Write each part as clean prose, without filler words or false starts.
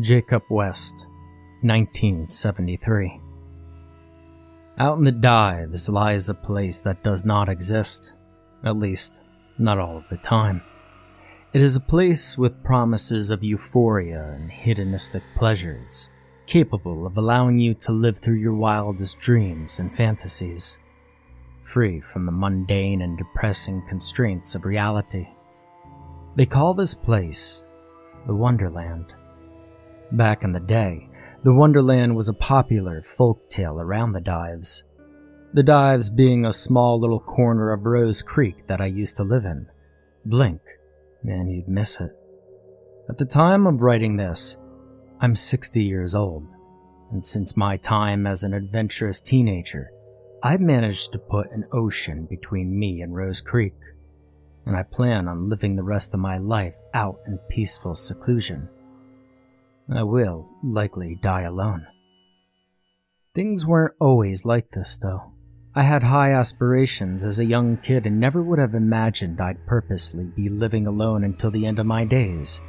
Jacob West, 1973. Out in the dives lies a place that does not exist, at least not all of the time. It is a place with promises of euphoria and hedonistic pleasures, capable of allowing you to live through your wildest dreams and fantasies, free from the mundane and depressing constraints of reality. They call this place the Wonderland. Back in the day, the Wonderland was a popular folktale around the dives. The dives being a small little corner of Rose Creek that I used to live in. Blink, and you'd miss it. At the time of writing this, I'm 60 years old, and since my time as an adventurous teenager, I've managed to put an ocean between me and Rose Creek, and I plan on living the rest of my life out in peaceful seclusion. I will likely die alone. Things weren't always like this, though. I had high aspirations as a young kid and never would have imagined I'd purposely be living alone until the end of my days.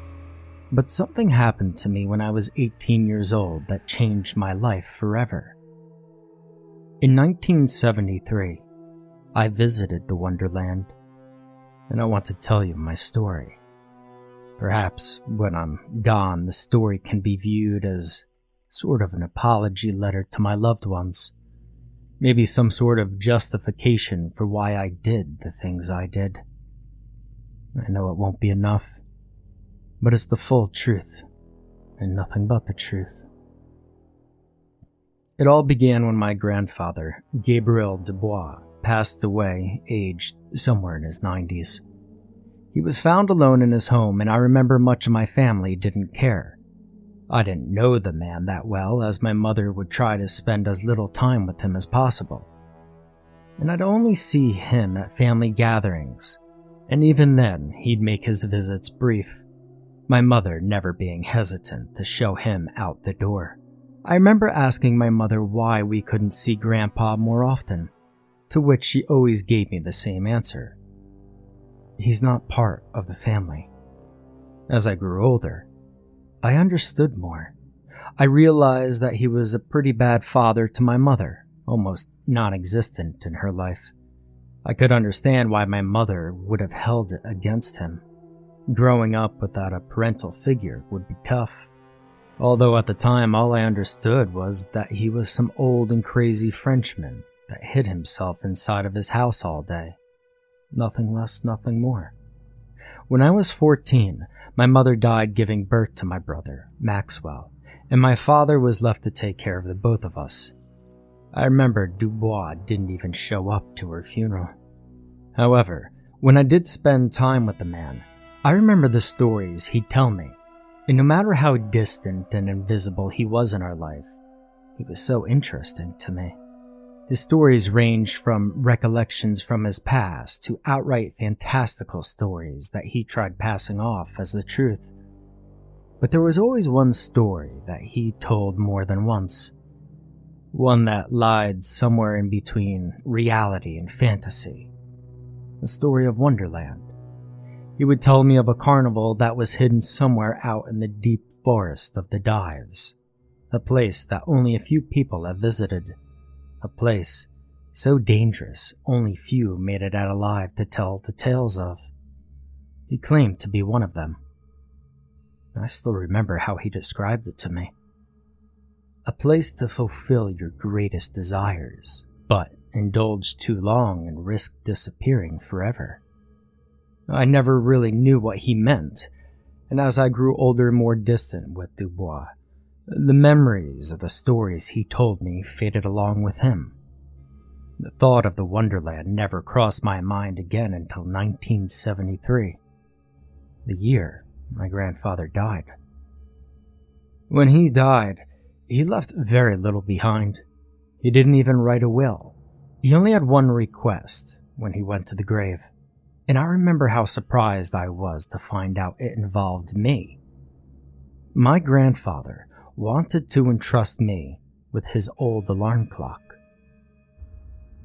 But something happened to me when I was 18 years old that changed my life forever. In 1973, I visited the Wonderland, and I want to tell you my story. Perhaps when I'm gone, the story can be viewed as sort of an apology letter to my loved ones. Maybe some sort of justification for why I did the things I did. I know it won't be enough, but it's the full truth, and nothing but the truth. It all began when my grandfather, Gabriel Dubois, passed away, aged somewhere in his 90s. He was found alone in his home, and I remember much of my family didn't care. I didn't know the man that well, as my mother would try to spend as little time with him as possible. And I'd only see him at family gatherings, and even then he'd make his visits brief, my mother never being hesitant to show him out the door. I remember asking my mother why we couldn't see Grandpa more often, to which she always gave me the same answer. He's not part of the family. As I grew older, I understood more. I realized that he was a pretty bad father to my mother, almost non-existent in her life. I could understand why my mother would have held it against him. Growing up without a parental figure would be tough. Although at the time, all I understood was that he was some old and crazy Frenchman that hid himself inside of his house all day. Nothing less, nothing more. When I was 14, my mother died giving birth to my brother, Maxwell, and my father was left to take care of the both of us. I remember Dubois didn't even show up to her funeral. However, when I did spend time with the man, I remember the stories he'd tell me, and no matter how distant and invisible he was in our life, he was so interesting to me. His stories ranged from recollections from his past to outright fantastical stories that he tried passing off as the truth. But there was always one story that he told more than once, one that lied somewhere in between reality and fantasy, the story of Wonderland. He would tell me of a carnival that was hidden somewhere out in the deep forest of the dives, a place that only a few people have visited. A place so dangerous only few made it out alive to tell the tales of. He claimed to be one of them. I still remember how he described it to me. A place to fulfill your greatest desires, but indulge too long and risk disappearing forever. I never really knew what he meant, and as I grew older and more distant with Dubois, the memories of the stories he told me faded along with him. The thought of the Wonderland never crossed my mind again until 1973, the year my grandfather died. When he died, he left very little behind. He didn't even write a will. He only had one request when he went to the grave, and I remember how surprised I was to find out it involved me. My grandfather wanted to entrust me with his old alarm clock.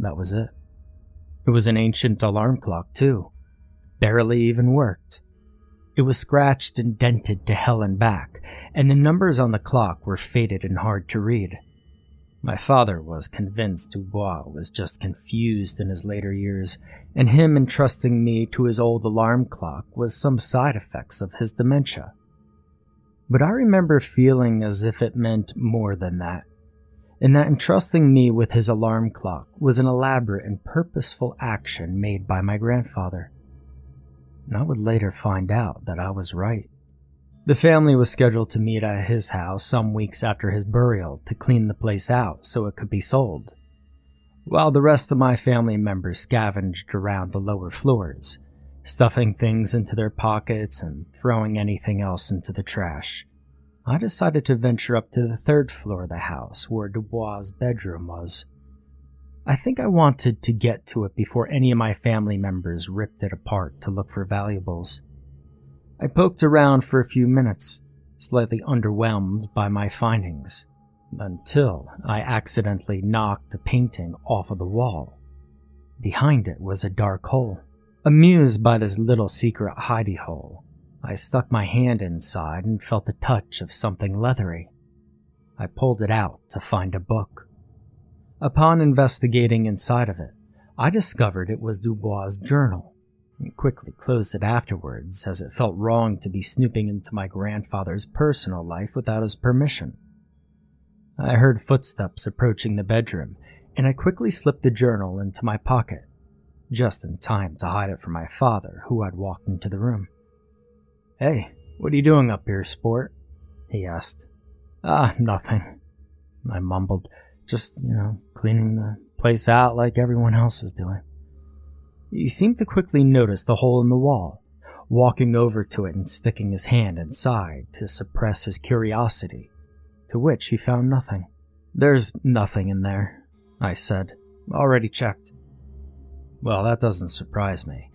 That was it. It was an ancient alarm clock, too. Barely even worked. It It was scratched and dented to hell and back, and the numbers on the clock were faded and hard to read. My father was convinced Dubois was just confused in his later years, and him entrusting me to his old alarm clock was some side effects of his dementia. But I remember feeling as if it meant more than that, and that entrusting me with his alarm clock was an elaborate and purposeful action made by my grandfather. And I would later find out that I was right. The family was scheduled to meet at his house some weeks after his burial to clean the place out so it could be sold, while the rest of my family members scavenged around the lower floors, stuffing things into their pockets and throwing anything else into the trash. I decided to venture up to the third floor of the house where Dubois' bedroom was. I think I wanted to get to it before any of my family members ripped it apart to look for valuables. I poked around for a few minutes, slightly underwhelmed by my findings, until I accidentally knocked a painting off of the wall. Behind it was a dark hole. Amused by this little secret hidey hole, I stuck my hand inside and felt the touch of something leathery. I pulled it out to find a book. Upon investigating inside of it, I discovered it was Dubois' journal, and quickly closed it afterwards, as it felt wrong to be snooping into my grandfather's personal life without his permission. I heard footsteps approaching the bedroom, and I quickly slipped the journal into my pocket, just in time to hide it from my father, who had walked into the room. "Hey, what are you doing up here, sport?" he asked. "Ah, nothing," I mumbled, "just, cleaning the place out like everyone else is doing." He seemed to quickly notice the hole in the wall, walking over to it and sticking his hand inside to suppress his curiosity, to which he found nothing. "There's nothing in there," I said. "Already checked." "Well, that doesn't surprise me.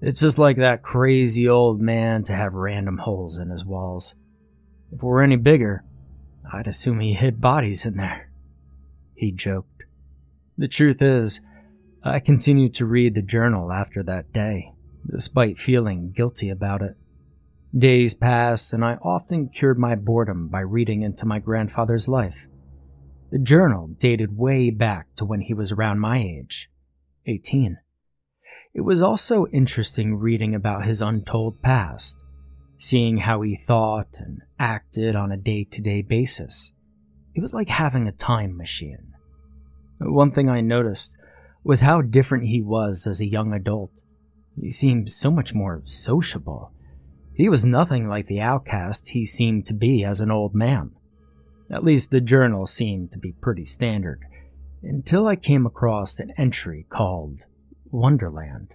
It's just like that crazy old man to have random holes in his walls. If it were any bigger, I'd assume he hid bodies in there," he joked. The truth is, I continued to read the journal after that day, despite feeling guilty about it. Days passed, and I often cured my boredom by reading into my grandfather's life. The journal dated way back to when he was around my age, 18. It was also interesting reading about his untold past, seeing how he thought and acted on a day-to-day basis. It was like having a time machine. One thing I noticed was how different he was as a young adult. He seemed so much more sociable. He was nothing like the outcast he seemed to be as an old man. At least the journal seemed to be pretty standard, until I came across an entry called Wonderland.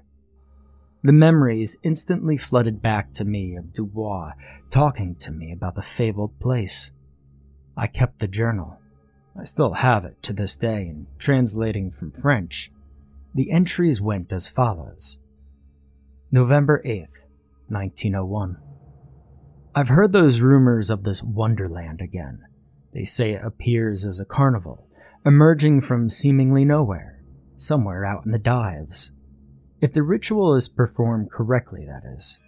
The memories instantly flooded back to me of Dubois talking to me about the fabled place. I kept the journal. I still have it to this day, and translating from French, the entries went as follows. November 8th, 1901. I've heard those rumors of this Wonderland again. They say it appears as a carnival, emerging from seemingly nowhere, somewhere out in the dives. If the ritual is performed correctly, that is.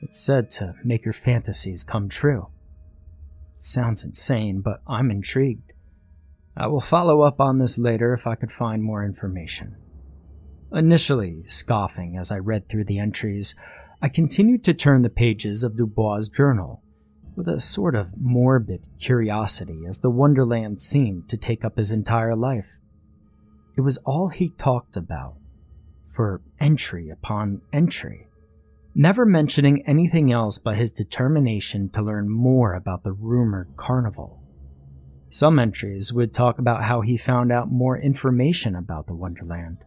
It's said to make your fantasies come true. Sounds insane, but I'm intrigued. I will follow up on this later if I could find more information. Initially scoffing as I read through the entries, I continued to turn the pages of Dubois' journal with a sort of morbid curiosity, as the Wonderland seemed to take up his entire life. It was all he talked about, for entry upon entry, never mentioning anything else but his determination to learn more about the rumored carnival. Some entries would talk about how he found out more information about the Wonderland.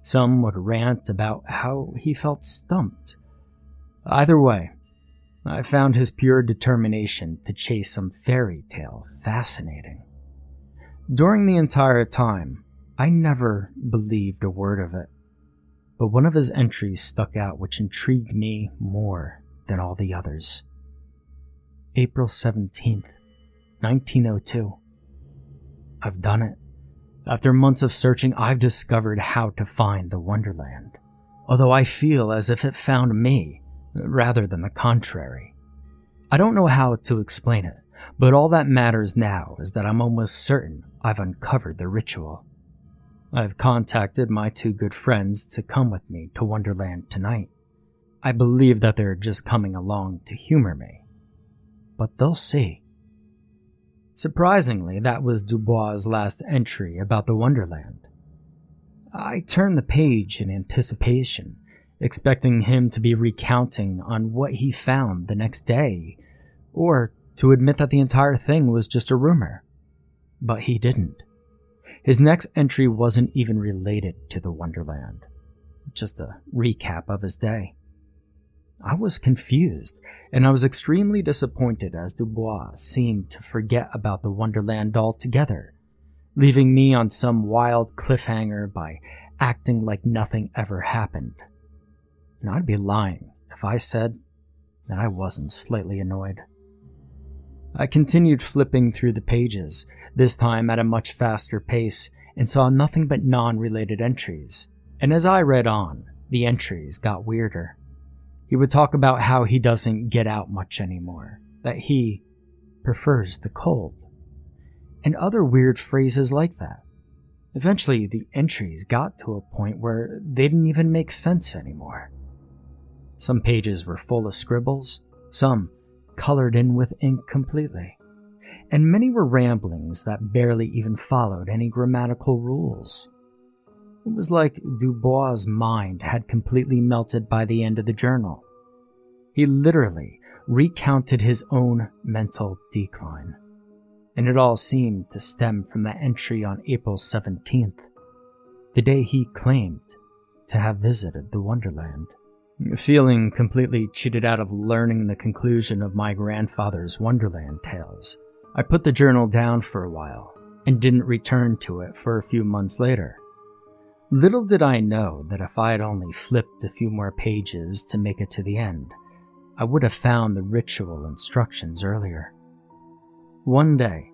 Some would rant about how he felt stumped. Either way, I found his pure determination to chase some fairy tale fascinating. During the entire time, I never believed a word of it, but one of his entries stuck out, which intrigued me more than all the others. April 17th, 1902. I've done it. After months of searching, I've discovered how to find the Wonderland. Although I feel as if it found me, rather than the contrary. I don't know how to explain it, but all that matters now is that I'm almost certain I've uncovered the ritual. I've contacted my two good friends to come with me to Wonderland tonight. I believe that they're just coming along to humor me. But they'll see. Surprisingly, that was Dubois' last entry about the Wonderland. I turned the page in anticipation, expecting him to be recounting on what he found the next day, or to admit that the entire thing was just a rumor. But he didn't. His next entry wasn't even related to the Wonderland, just a recap of his day. I was confused, and I was extremely disappointed as Dubois seemed to forget about the Wonderland altogether, leaving me on some wild cliffhanger by acting like nothing ever happened. And I'd be lying if I said that I wasn't slightly annoyed. I continued flipping through the pages, this time at a much faster pace, and saw nothing but non-related entries. And as I read on, the entries got weirder. He would talk about how he doesn't get out much anymore, that he prefers the cold, and other weird phrases like that. Eventually, the entries got to a point where they didn't even make sense anymore. Some pages were full of scribbles, some colored in with ink completely, and many were ramblings that barely even followed any grammatical rules. It was like Dubois' mind had completely melted by the end of the journal. He literally recounted his own mental decline, and it all seemed to stem from the entry on April 17th, the day he claimed to have visited the Wonderland. Feeling completely cheated out of learning the conclusion of my grandfather's Wonderland tales, I put the journal down for a while and didn't return to it for a few months later. Little did I know that if I had only flipped a few more pages to make it to the end, I would have found the ritual instructions earlier. One day,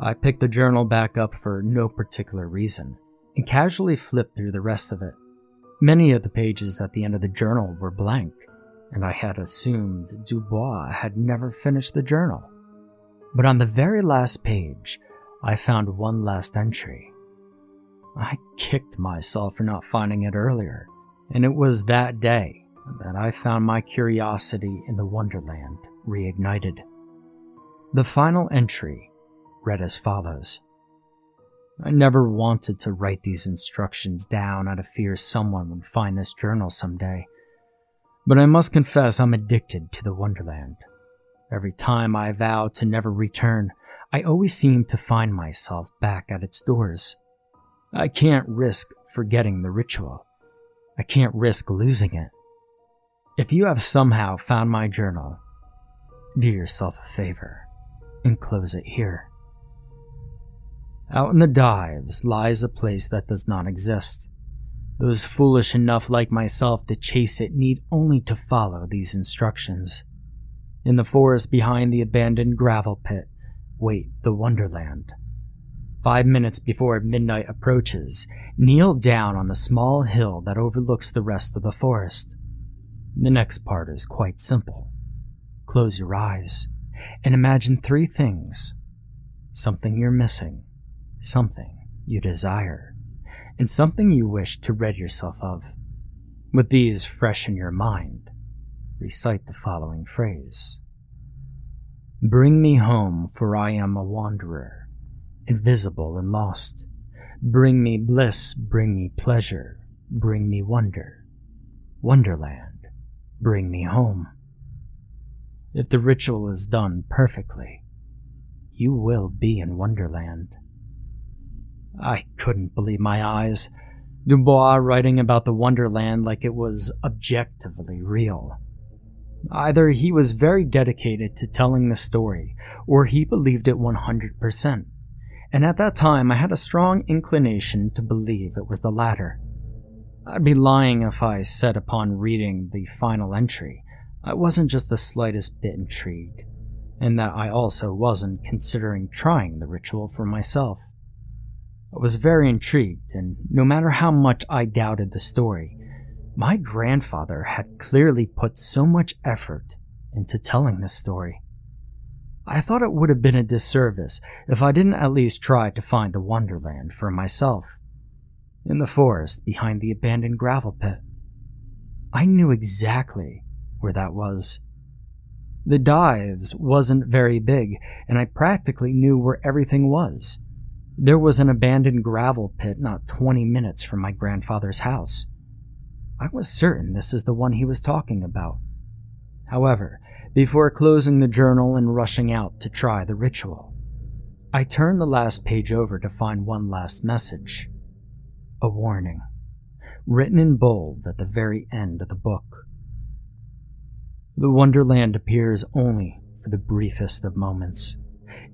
I picked the journal back up for no particular reason and casually flipped through the rest of it. Many of the pages at the end of the journal were blank, and I had assumed Dubois had never finished the journal. But on the very last page, I found one last entry. I kicked myself for not finding it earlier, and it was that day that I found my curiosity in the Wonderland reignited. The final entry read as follows. I never wanted to write these instructions down out of fear someone would find this journal someday. But I must confess I'm addicted to the Wonderland. Every time I vow to never return, I always seem to find myself back at its doors. I can't risk forgetting the ritual. I can't risk losing it. If you have somehow found my journal, do yourself a favor and close it here. Out in the dives lies a place that does not exist. Those foolish enough like myself to chase it need only to follow these instructions. In the forest behind the abandoned gravel pit, wait the Wonderland. 5 minutes before midnight approaches, kneel down on the small hill that overlooks the rest of the forest. The next part is quite simple. Close your eyes and imagine three things. Something you're missing, something you desire, and something you wish to rid yourself of. With these fresh in your mind, recite the following phrase. Bring me home, for I am a wanderer, invisible and lost. Bring me bliss, bring me pleasure, bring me wonder. Wonderland, bring me home. If the ritual is done perfectly, you will be in Wonderland. I couldn't believe my eyes. Dubois writing about the Wonderland like it was objectively real. Either he was very dedicated to telling the story, or he believed it 100%. And at that time, I had a strong inclination to believe it was the latter. I'd be lying if I said upon reading the final entry, I wasn't just the slightest bit intrigued, and that I also wasn't considering trying the ritual for myself. I was very intrigued, and no matter how much I doubted the story, My grandfather had clearly put so much effort into telling this story. I thought it would have been a disservice if I didn't at least try to find the Wonderland for myself, in the forest behind the abandoned gravel pit. I knew exactly where that was. The dives wasn't very big, and I practically knew where everything was. There was an abandoned gravel pit not 20 minutes from my grandfather's house. I was certain this is the one he was talking about. However, before closing the journal and rushing out to try the ritual, I turned the last page over to find one last message. A warning, written in bold at the very end of the book. The Wonderland appears only for the briefest of moments.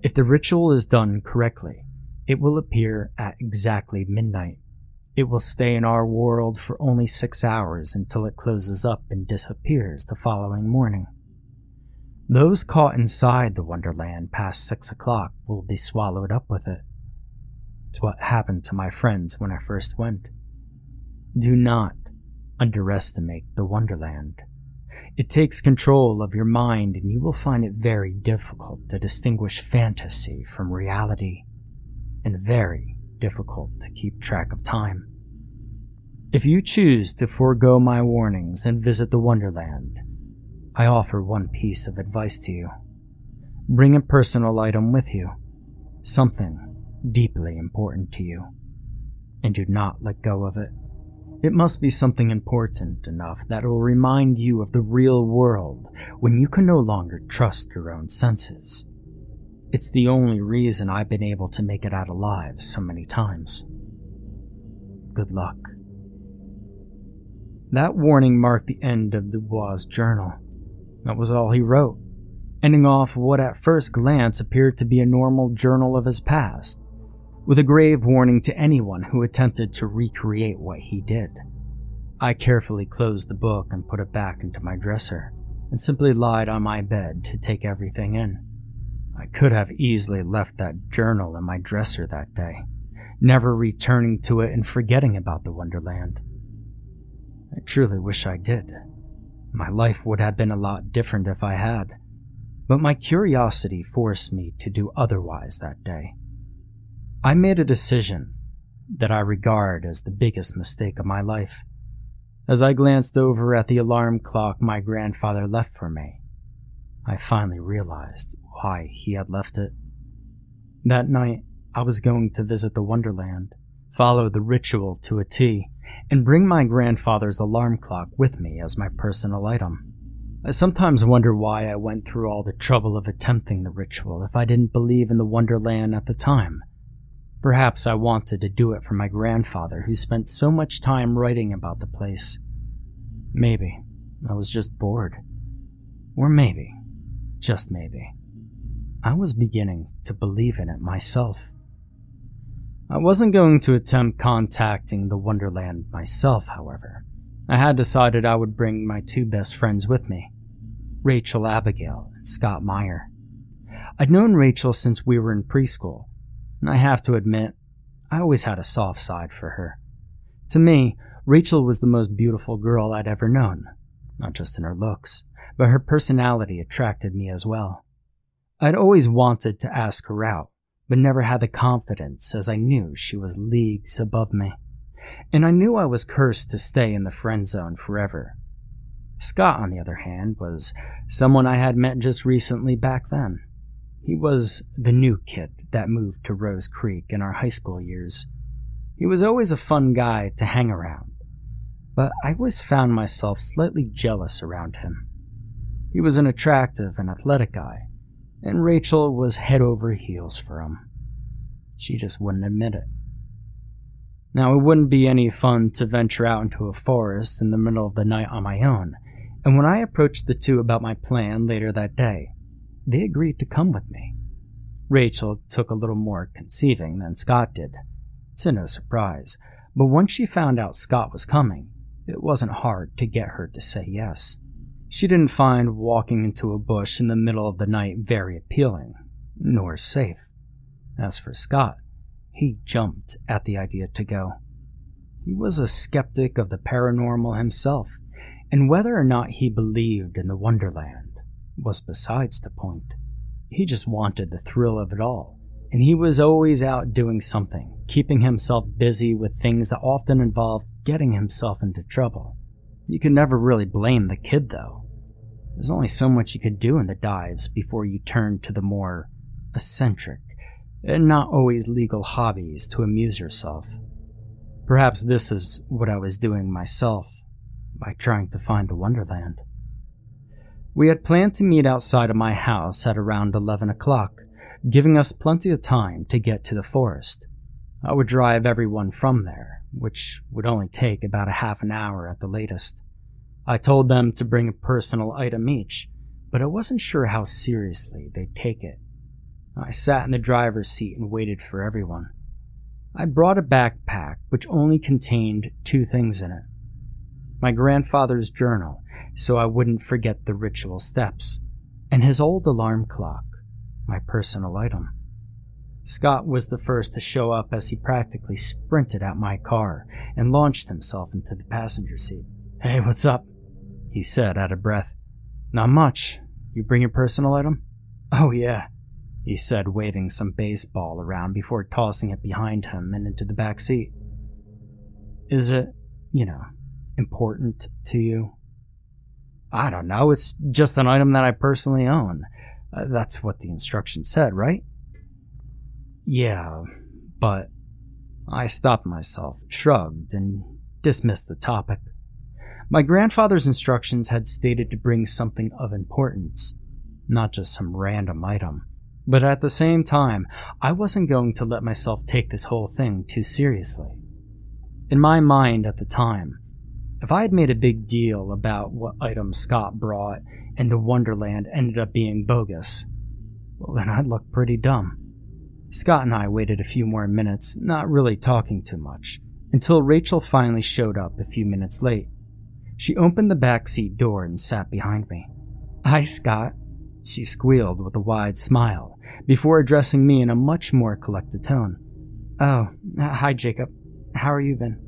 If the ritual is done correctly, it will appear at exactly midnight. It will stay in our world for only 6 hours until it closes up and disappears the following morning. Those caught inside the Wonderland past 6 o'clock will be swallowed up with it. It's what happened to my friends when I first went. Do not underestimate the Wonderland. It takes control of your mind, and you will find it very difficult to distinguish fantasy from reality, and very difficult to keep track of time. If you choose to forego my warnings and visit the Wonderland, I offer one piece of advice to you. Bring a personal item with you, something deeply important to you, and do not let go of it. It must be something important enough that it will remind you of the real world when you can no longer trust your own senses. It's the only reason I've been able to make it out alive so many times. Good luck. That warning marked the end of Dubois' journal. That was all he wrote, ending off what at first glance appeared to be a normal journal of his past, with a grave warning to anyone who attempted to recreate what he did. I carefully closed the book and put it back into my dresser, and simply lied on my bed to take everything in. I could have easily left that journal in my dresser that day, never returning to it and forgetting about the Wonderland. I truly wish I did. My life would have been a lot different if I had, but my curiosity forced me to do otherwise that day. I made a decision that I regard as the biggest mistake of my life. As I glanced over at the alarm clock my grandfather left for me, I finally realized why he had left it. That night, I was going to visit the Wonderland, follow the ritual to a T, and bring my grandfather's alarm clock with me as my personal item. I sometimes wonder why I went through all the trouble of attempting the ritual if I didn't believe in the Wonderland at the time. Perhaps I wanted to do it for my grandfather, who spent so much time writing about the place. Maybe I was just bored. Or maybe, just maybe, I was beginning to believe in it myself. I wasn't going to attempt contacting the Wonderland myself, however. I had decided I would bring my two best friends with me, Rachel Abigail and Scott Meyer. I'd known Rachel since we were in preschool, and I have to admit, I always had a soft side for her. To me, Rachel was the most beautiful girl I'd ever known, not just in her looks, but her personality attracted me as well. I'd always wanted to ask her out, but never had the confidence, as I knew she was leagues above me, and I knew I was cursed to stay in the friend zone forever. Scott, on the other hand, was someone I had met just recently back then. He was the new kid that moved to Rose Creek in our high school years. He was always a fun guy to hang around, but I always found myself slightly jealous around him. He was an attractive and athletic guy, and Rachel was head over heels for him. She just wouldn't admit it. Now, it wouldn't be any fun to venture out into a forest in the middle of the night on my own, and when I approached the two about my plan later that day, they agreed to come with me. Rachel took a little more conceiving than Scott did. It's no surprise, but once she found out Scott was coming, it wasn't hard to get her to say yes. She didn't find walking into a bush in the middle of the night very appealing, nor safe. As for Scott, he jumped at the idea to go. He was a skeptic of the paranormal himself, and whether or not he believed in the Wonderland was besides the point. He just wanted the thrill of it all, and he was always out doing something, keeping himself busy with things that often involved getting himself into trouble. You could never really blame the kid, though. There's only so much you could do in the dives before you turned to the more eccentric and not always legal hobbies to amuse yourself. Perhaps this is what I was doing myself by trying to find the Wonderland. We had planned to meet outside of my house at around 11 o'clock, giving us plenty of time to get to the forest. I would drive everyone from there, which would only take about a half an hour at the latest. I told them to bring a personal item each, but I wasn't sure how seriously they'd take it. I sat in the driver's seat and waited for everyone. I brought a backpack which only contained 2 things in it. My grandfather's journal, so I wouldn't forget the ritual steps, and his old alarm clock, my personal item. Scott was the first to show up as he practically sprinted at my car and launched himself into the passenger seat. "Hey, what's up?" he said out of breath. "Not much. You bring your personal item?" "Oh yeah," he said, waving some baseball around before tossing it behind him and into the back seat. "Is it, important to you?" "I don't know. It's just an item that I personally own. That's what the instruction said, right?" "Yeah, but..." I stopped myself, shrugged, and dismissed the topic. My grandfather's instructions had stated to bring something of importance, not just some random item. But at the same time, I wasn't going to let myself take this whole thing too seriously. In my mind at the time, if I had made a big deal about what item Scott brought and the Wonderland ended up being bogus, well, then I'd look pretty dumb. Scott and I waited a few more minutes, not really talking too much, until Rachel finally showed up a few minutes late. She opened the backseat door and sat behind me. "Hi, Scott," she squealed with a wide smile, before addressing me in a much more collected tone. "Oh, hi, Jacob. How are you been?"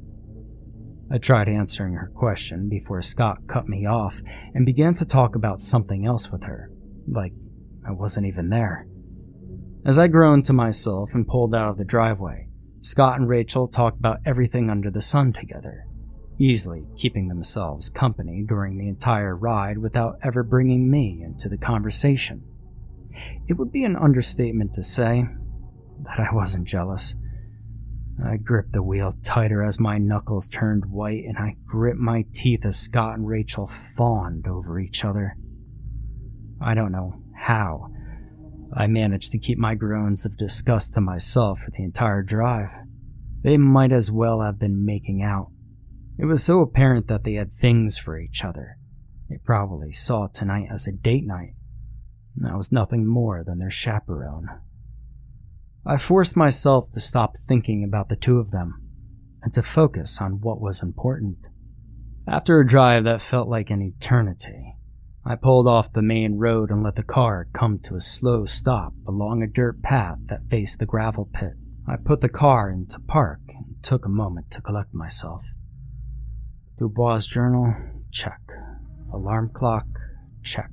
I tried answering her question before Scott cut me off and began to talk about something else with her, like I wasn't even there. As I groaned to myself and pulled out of the driveway, Scott and Rachel talked about everything under the sun together, easily keeping themselves company during the entire ride without ever bringing me into the conversation. It would be an understatement to say that I wasn't jealous. I gripped the wheel tighter as my knuckles turned white, and I gripped my teeth as Scott and Rachel fawned over each other. I don't know how I managed to keep my groans of disgust to myself for the entire drive. They might as well have been making out. It was so apparent that they had things for each other. They probably saw tonight as a date night. I was nothing more than their chaperone. I forced myself to stop thinking about the two of them and to focus on what was important. After a drive that felt like an eternity, I pulled off the main road and let the car come to a slow stop along a dirt path that faced the gravel pit. I put the car into park and took a moment to collect myself. Dubois' journal? Check. Alarm clock? Check.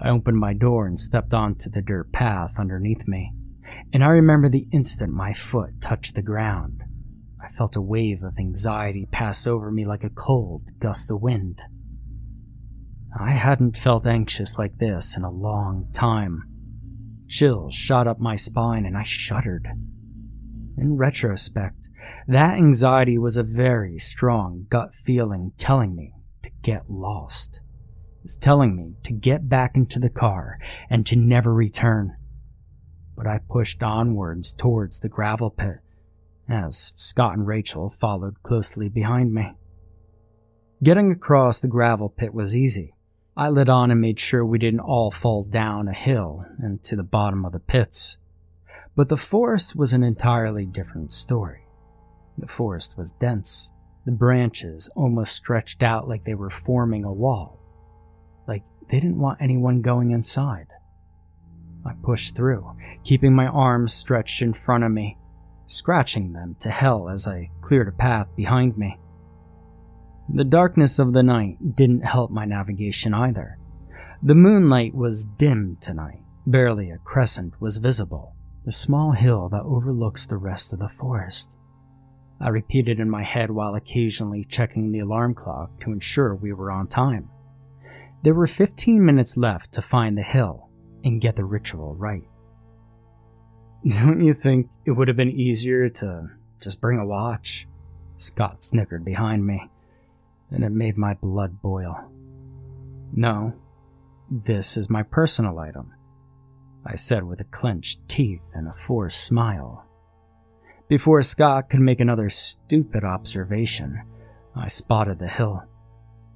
I opened my door and stepped onto the dirt path underneath me. And I remember the instant my foot touched the ground. I felt a wave of anxiety pass over me like a cold gust of wind. I hadn't felt anxious like this in a long time. Chills shot up my spine and I shuddered. In retrospect, that anxiety was a very strong gut feeling telling me to get lost. It was telling me to get back into the car and to never return. But I pushed onwards towards the gravel pit, as Scott and Rachel followed closely behind me. Getting across the gravel pit was easy. I lit on and made sure we didn't all fall down a hill and to the bottom of the pits. But the forest was an entirely different story. The forest was dense. The branches almost stretched out like they were forming a wall, like they didn't want anyone going inside. I pushed through, keeping my arms stretched in front of me, scratching them to hell as I cleared a path behind me. The darkness of the night didn't help my navigation either. The moonlight was dim tonight. Barely a crescent was visible, the small hill that overlooks the rest of the forest. I repeated in my head while occasionally checking the alarm clock to ensure we were on time. There were 15 minutes left to find the hill and get the ritual right. Don't you think it would have been easier to just bring a watch? Scott snickered behind me, and it made my blood boil. No, this is my personal item, I said with a clenched teeth and a forced smile. Before Scott could make another stupid observation, I spotted the hill,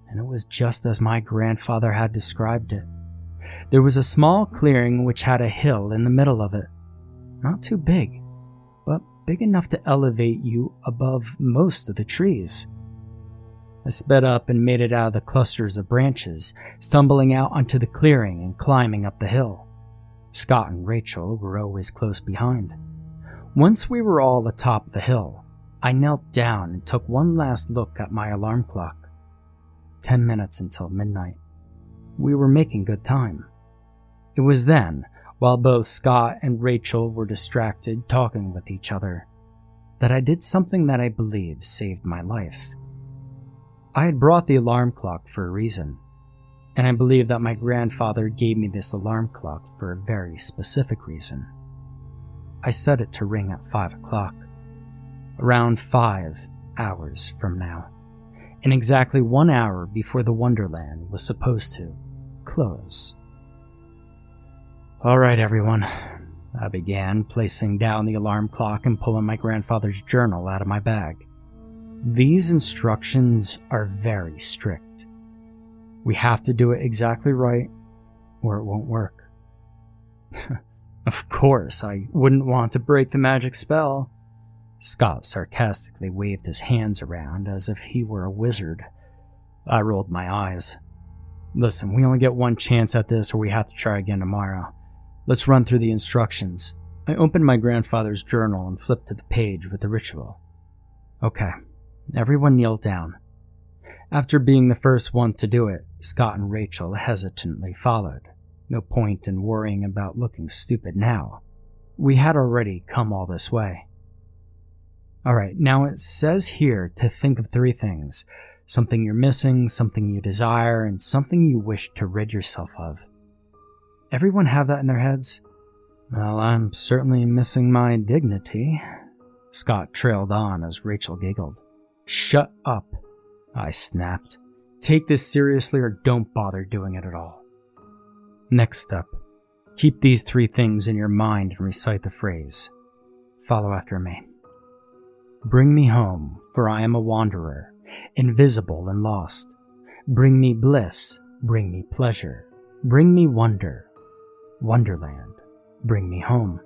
and it was just as my grandfather had described it. There was a small clearing which had a hill in the middle of it. Not too big, but big enough to elevate you above most of the trees. I sped up and made it out of the clusters of branches, stumbling out onto the clearing and climbing up the hill. Scott and Rachel were always close behind. Once we were all atop the hill, I knelt down and took one last look at my alarm clock. 10 minutes until midnight. We were making good time. It was then, while both Scott and Rachel were distracted talking with each other, that I did something that I believe saved my life. I had brought the alarm clock for a reason, and I believe that my grandfather gave me this alarm clock for a very specific reason. I set it to ring at 5 o'clock, around 5 hours from now, and exactly 1 hour before the Wonderland was supposed to close. All right, everyone, I began, placing down the alarm clock and pulling my grandfather's journal out of my bag. These instructions are very strict. We have to do it exactly right, or it won't work. Of course, I wouldn't want to break the magic spell. Scott sarcastically waved his hands around as if he were a wizard. I rolled my eyes. Listen, we only get one chance at this or we have to try again tomorrow. Let's run through the instructions. I opened my grandfather's journal and flipped to the page with the ritual. Okay, everyone kneel down. After being the first one to do it, Scott and Rachel hesitantly followed. No point in worrying about looking stupid now. We had already come all this way. Alright, now it says here to think of 3 things. Something you're missing, something you desire, and something you wish to rid yourself of. Everyone have that in their heads? Well, I'm certainly missing my dignity. Scott trailed on as Rachel giggled. Shut up, I snapped. Take this seriously or don't bother doing it at all. Next step, keep these 3 things in your mind and recite the phrase. Follow after me. Bring me home, for I am a wanderer, invisible and lost. Bring me bliss, bring me pleasure, bring me wonder. Wonderland, bring me home.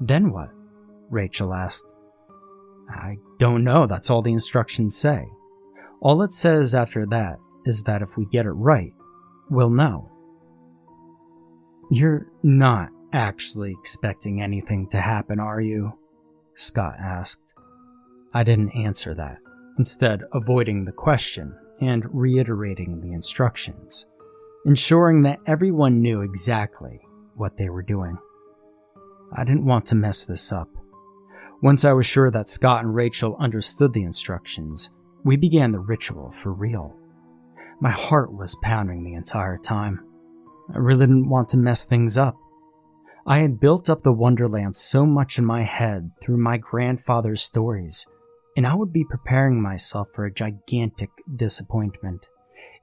Then what? Rachel asked. I don't know, that's all the instructions say. All it says after that is that if we get it right, we'll know. You're not actually expecting anything to happen, are you? Scott asked. I didn't answer that, instead avoiding the question and reiterating the instructions, ensuring that everyone knew exactly what they were doing. I didn't want to mess this up. Once I was sure that Scott and Rachel understood the instructions, we began the ritual for real. My heart was pounding the entire time. I really didn't want to mess things up. I had built up the Wonderland so much in my head through my grandfather's stories, and I would be preparing myself for a gigantic disappointment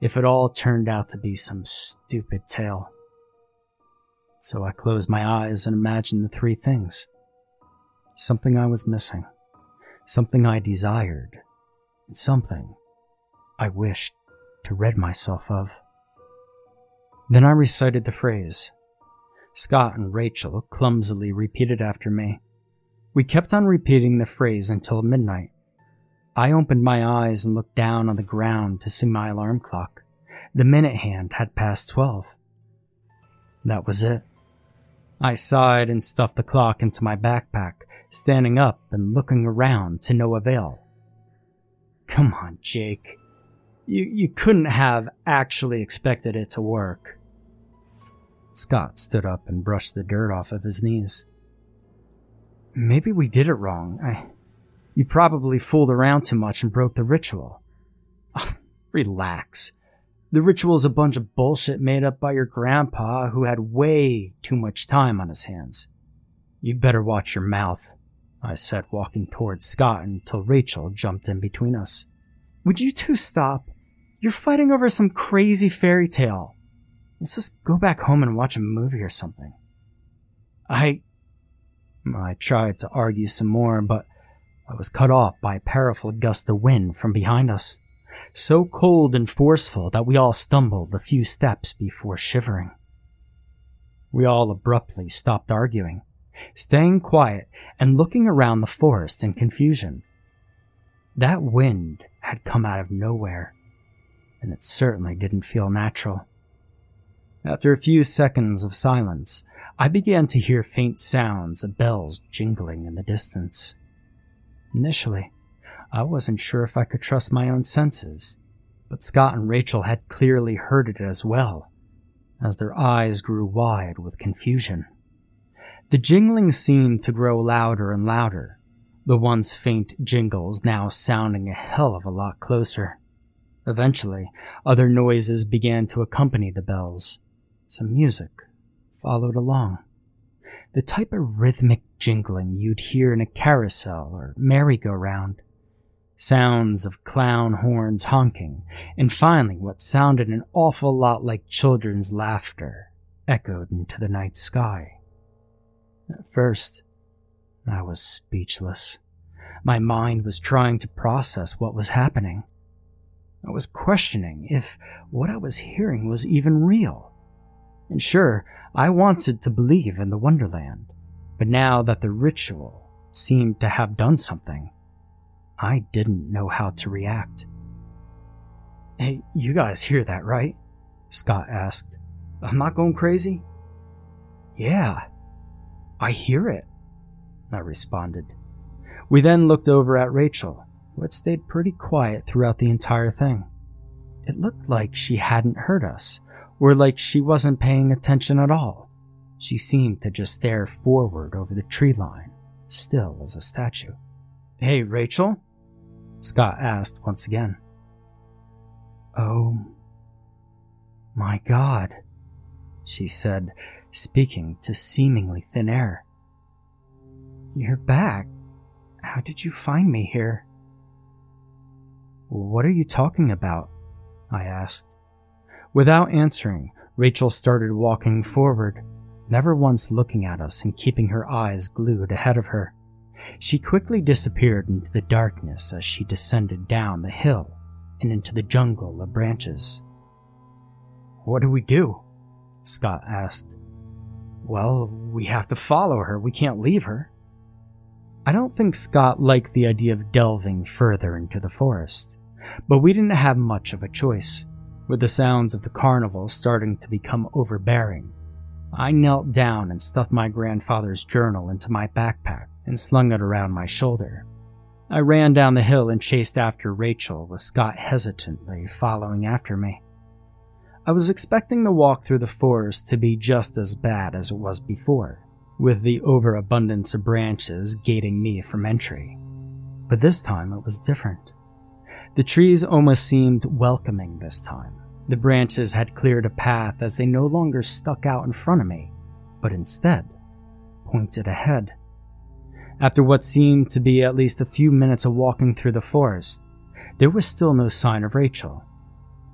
if it all turned out to be some stupid tale. So I closed my eyes and imagined the 3 things. Something I was missing, something I desired, and something I wished to rid myself of. Then I recited the phrase. Scott and Rachel clumsily repeated after me. We kept on repeating the phrase until midnight. I opened my eyes and looked down on the ground to see my alarm clock. The minute hand had passed 12. That was it. I sighed and stuffed the clock into my backpack, standing up and looking around to no avail. Come on, Jake. You couldn't have actually expected it to work. Scott stood up and brushed the dirt off of his knees. Maybe we did it wrong. You probably fooled around too much and broke the ritual. Relax. The ritual's a bunch of bullshit made up by your grandpa who had way too much time on his hands. You'd better watch your mouth, I said, walking towards Scott until Rachel jumped in between us. Would you two stop? You're fighting over some crazy fairy tale. Let's just go back home and watch a movie or something. I tried to argue some more, but I was cut off by a powerful gust of wind from behind us, so cold and forceful that we all stumbled a few steps before shivering. We all abruptly stopped arguing, staying quiet and looking around the forest in confusion. That wind had come out of nowhere, and it certainly didn't feel natural. After a few seconds of silence, I began to hear faint sounds of bells jingling in the distance. Initially, I wasn't sure if I could trust my own senses, but Scott and Rachel had clearly heard it as well, as their eyes grew wide with confusion. The jingling seemed to grow louder and louder, the once faint jingles now sounding a hell of a lot closer. Eventually, other noises began to accompany the bells. Some music followed along. The type of rhythmic jingling you'd hear in a carousel or merry-go-round. Sounds of clown horns honking, and finally what sounded an awful lot like children's laughter echoed into the night sky. At first, I was speechless. My mind was trying to process what was happening. I was questioning if what I was hearing was even real. And sure, I wanted to believe in the Wonderland, but now that the ritual seemed to have done something, I didn't know how to react. Hey, you guys hear that, right? Scott asked. I'm not going crazy? Yeah, I hear it, I responded. We then looked over at Rachel, who had stayed pretty quiet throughout the entire thing. It looked like she hadn't heard us, or like she wasn't paying attention at all. She seemed to just stare forward over the tree line, still as a statue. Hey, Rachel? Scott asked once again. Oh, my God, she said, speaking to seemingly thin air. You're back. How did you find me here? What are you talking about? I asked. Without answering, Rachel started walking forward, never once looking at us and keeping her eyes glued ahead of her. She quickly disappeared into the darkness as she descended down the hill and into the jungle of branches. What do we do? Scott asked. Well, we have to follow her. We can't leave her. I don't think Scott liked the idea of delving further into the forest. But we didn't have much of a choice. With the sounds of the carnival starting to become overbearing, I knelt down and stuffed my grandfather's journal into my backpack and slung it around my shoulder. I ran down the hill and chased after Rachel, with Scott hesitantly following after me. I was expecting the walk through the forest to be just as bad as it was before, with the overabundance of branches gating me from entry. But this time it was different. The trees almost seemed welcoming this time. The branches had cleared a path as they no longer stuck out in front of me, but instead pointed ahead. After what seemed to be at least a few minutes of walking through the forest, there was still no sign of Rachel.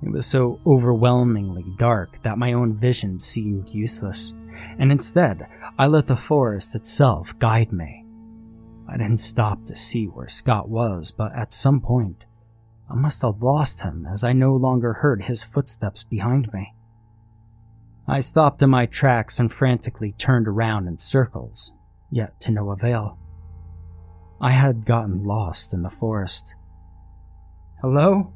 It was so overwhelmingly dark that my own vision seemed useless, and instead I let the forest itself guide me. I didn't stop to see where Scott was, but at some point, I must have lost him as I no longer heard his footsteps behind me. I stopped in my tracks and frantically turned around in circles, yet to no avail. I had gotten lost in the forest. Hello?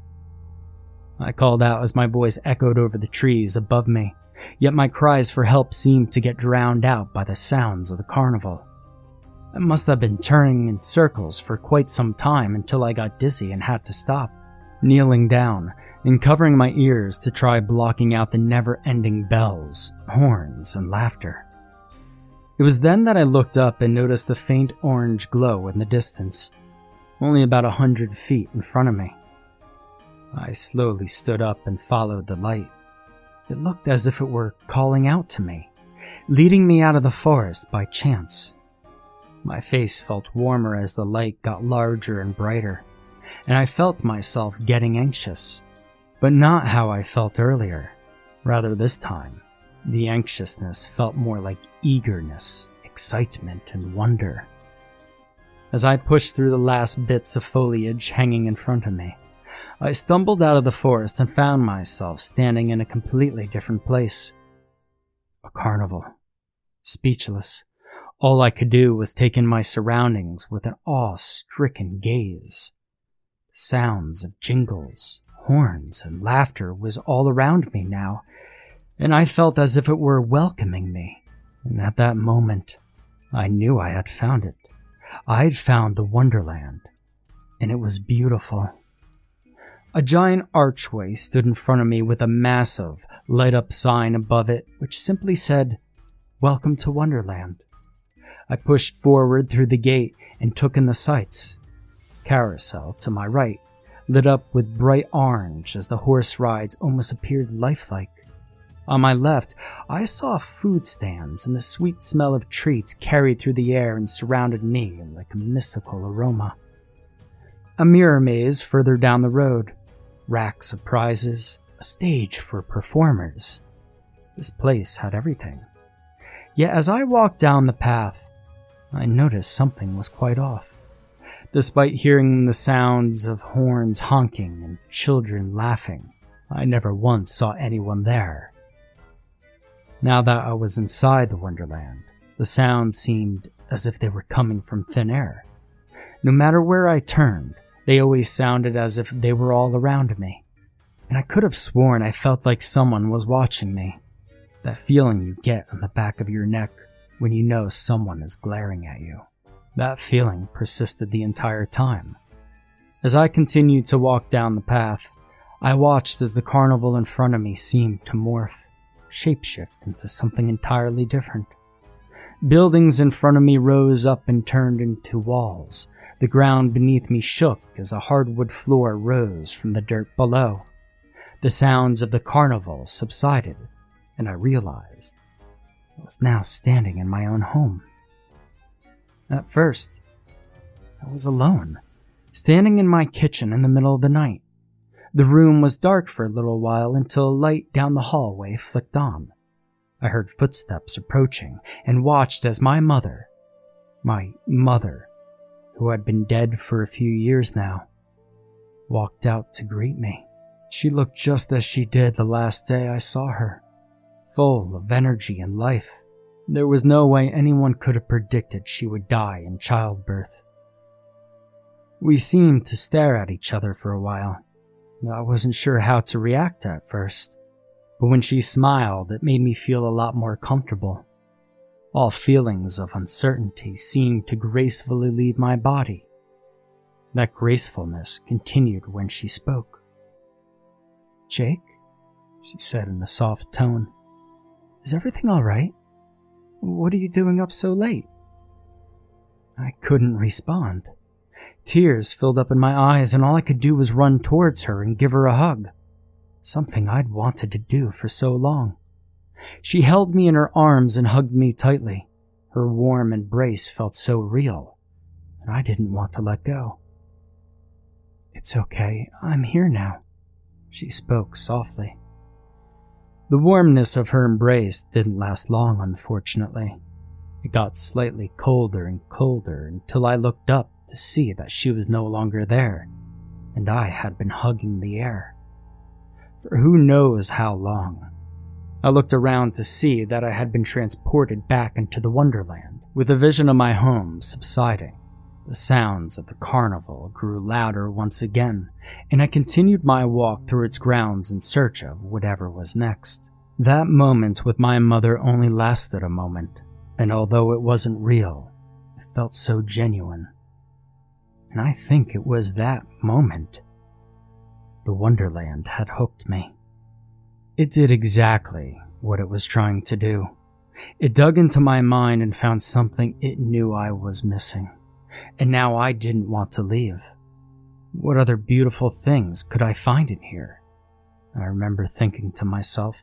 I called out as my voice echoed over the trees above me, yet my cries for help seemed to get drowned out by the sounds of the carnival. I must have been turning in circles for quite some time until I got dizzy and had to stop, kneeling down and covering my ears to try blocking out the never-ending bells, horns, and laughter. It was then that I looked up and noticed the faint orange glow in the distance, only about 100 feet in front of me. I slowly stood up and followed the light. It looked as if it were calling out to me, leading me out of the forest by chance. My face felt warmer as the light got larger and brighter, and I felt myself getting anxious, but not how I felt earlier. Rather, this time, the anxiousness felt more like eagerness, excitement, and wonder. As I pushed through the last bits of foliage hanging in front of me, I stumbled out of the forest and found myself standing in a completely different place. A carnival. Speechless, all I could do was take in my surroundings with an awe-stricken gaze. The sounds of jingles, horns, and laughter was all around me now, and I felt as if it were welcoming me. And at that moment, I knew I had found it. I'd found the Wonderland, and it was beautiful. A giant archway stood in front of me with a massive, light-up sign above it, which simply said, "Welcome to Wonderland." I pushed forward through the gate and took in the sights. Carousel, to my right, lit up with bright orange as the horse rides almost appeared lifelike. On my left, I saw food stands, and the sweet smell of treats carried through the air and surrounded me like a mystical aroma. A mirror maze further down the road. Racks of prizes, a stage for performers. This place had everything. Yet as I walked down the path, I noticed something was quite off. Despite hearing the sounds of horns honking and children laughing, I never once saw anyone there. Now that I was inside the Wonderland, the sounds seemed as if they were coming from thin air. No matter where I turned, they always sounded as if they were all around me, and I could have sworn I felt like someone was watching me. That feeling you get on the back of your neck when you know someone is glaring at you. That feeling persisted the entire time. As I continued to walk down the path, I watched as the carnival in front of me seemed to morph, shapeshift into something entirely different. Buildings in front of me rose up and turned into walls. The ground beneath me shook as a hardwood floor rose from the dirt below. The sounds of the carnival subsided, and I realized I was now standing in my own home. At first, I was alone, standing in my kitchen in the middle of the night. The room was dark for a little while until a light down the hallway flicked on. I heard footsteps approaching and watched as my mother, who had been dead for a few years now, walked out to greet me. She looked just as she did the last day I saw her, full of energy and life. There was no way anyone could have predicted she would die in childbirth. We seemed to stare at each other for a while. I wasn't sure how to react at first, but when she smiled, it made me feel a lot more comfortable. All feelings of uncertainty seemed to gracefully leave my body. That gracefulness continued when she spoke. "Jake," she said in a soft tone, "is everything all right? What are you doing up so late?" I couldn't respond. Tears filled up in my eyes, and all I could do was run towards her and give her a hug, something I'd wanted to do for so long. She held me in her arms and hugged me tightly. Her warm embrace felt so real, and I didn't want to let go. "It's okay, I'm here now," she spoke softly. The warmness of her embrace didn't last long, unfortunately. It got slightly colder and colder until I looked up to see that she was no longer there, and I had been hugging the air. For who knows how long. I looked around to see that I had been transported back into the Wonderland. With the vision of my home subsiding, the sounds of the carnival grew louder once again, and I continued my walk through its grounds in search of whatever was next. That moment with my mother only lasted a moment, and although it wasn't real, it felt so genuine. And I think it was that moment the Wonderland had hooked me. It did exactly what it was trying to do. It dug into my mind and found something it knew I was missing, and now I didn't want to leave. What other beautiful things could I find in here? I remember thinking to myself.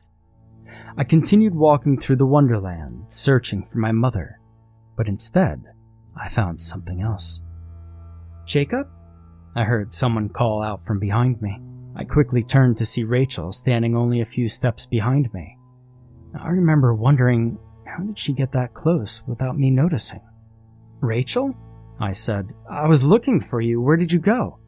I continued walking through the Wonderland, searching for my mother, but instead, I found something else. "Jacob?" I heard someone call out from behind me. I quickly turned to see Rachel standing only a few steps behind me. I remember wondering, how did she get that close without me noticing? "Rachel?" I said. "I was looking for you. Where did you go?"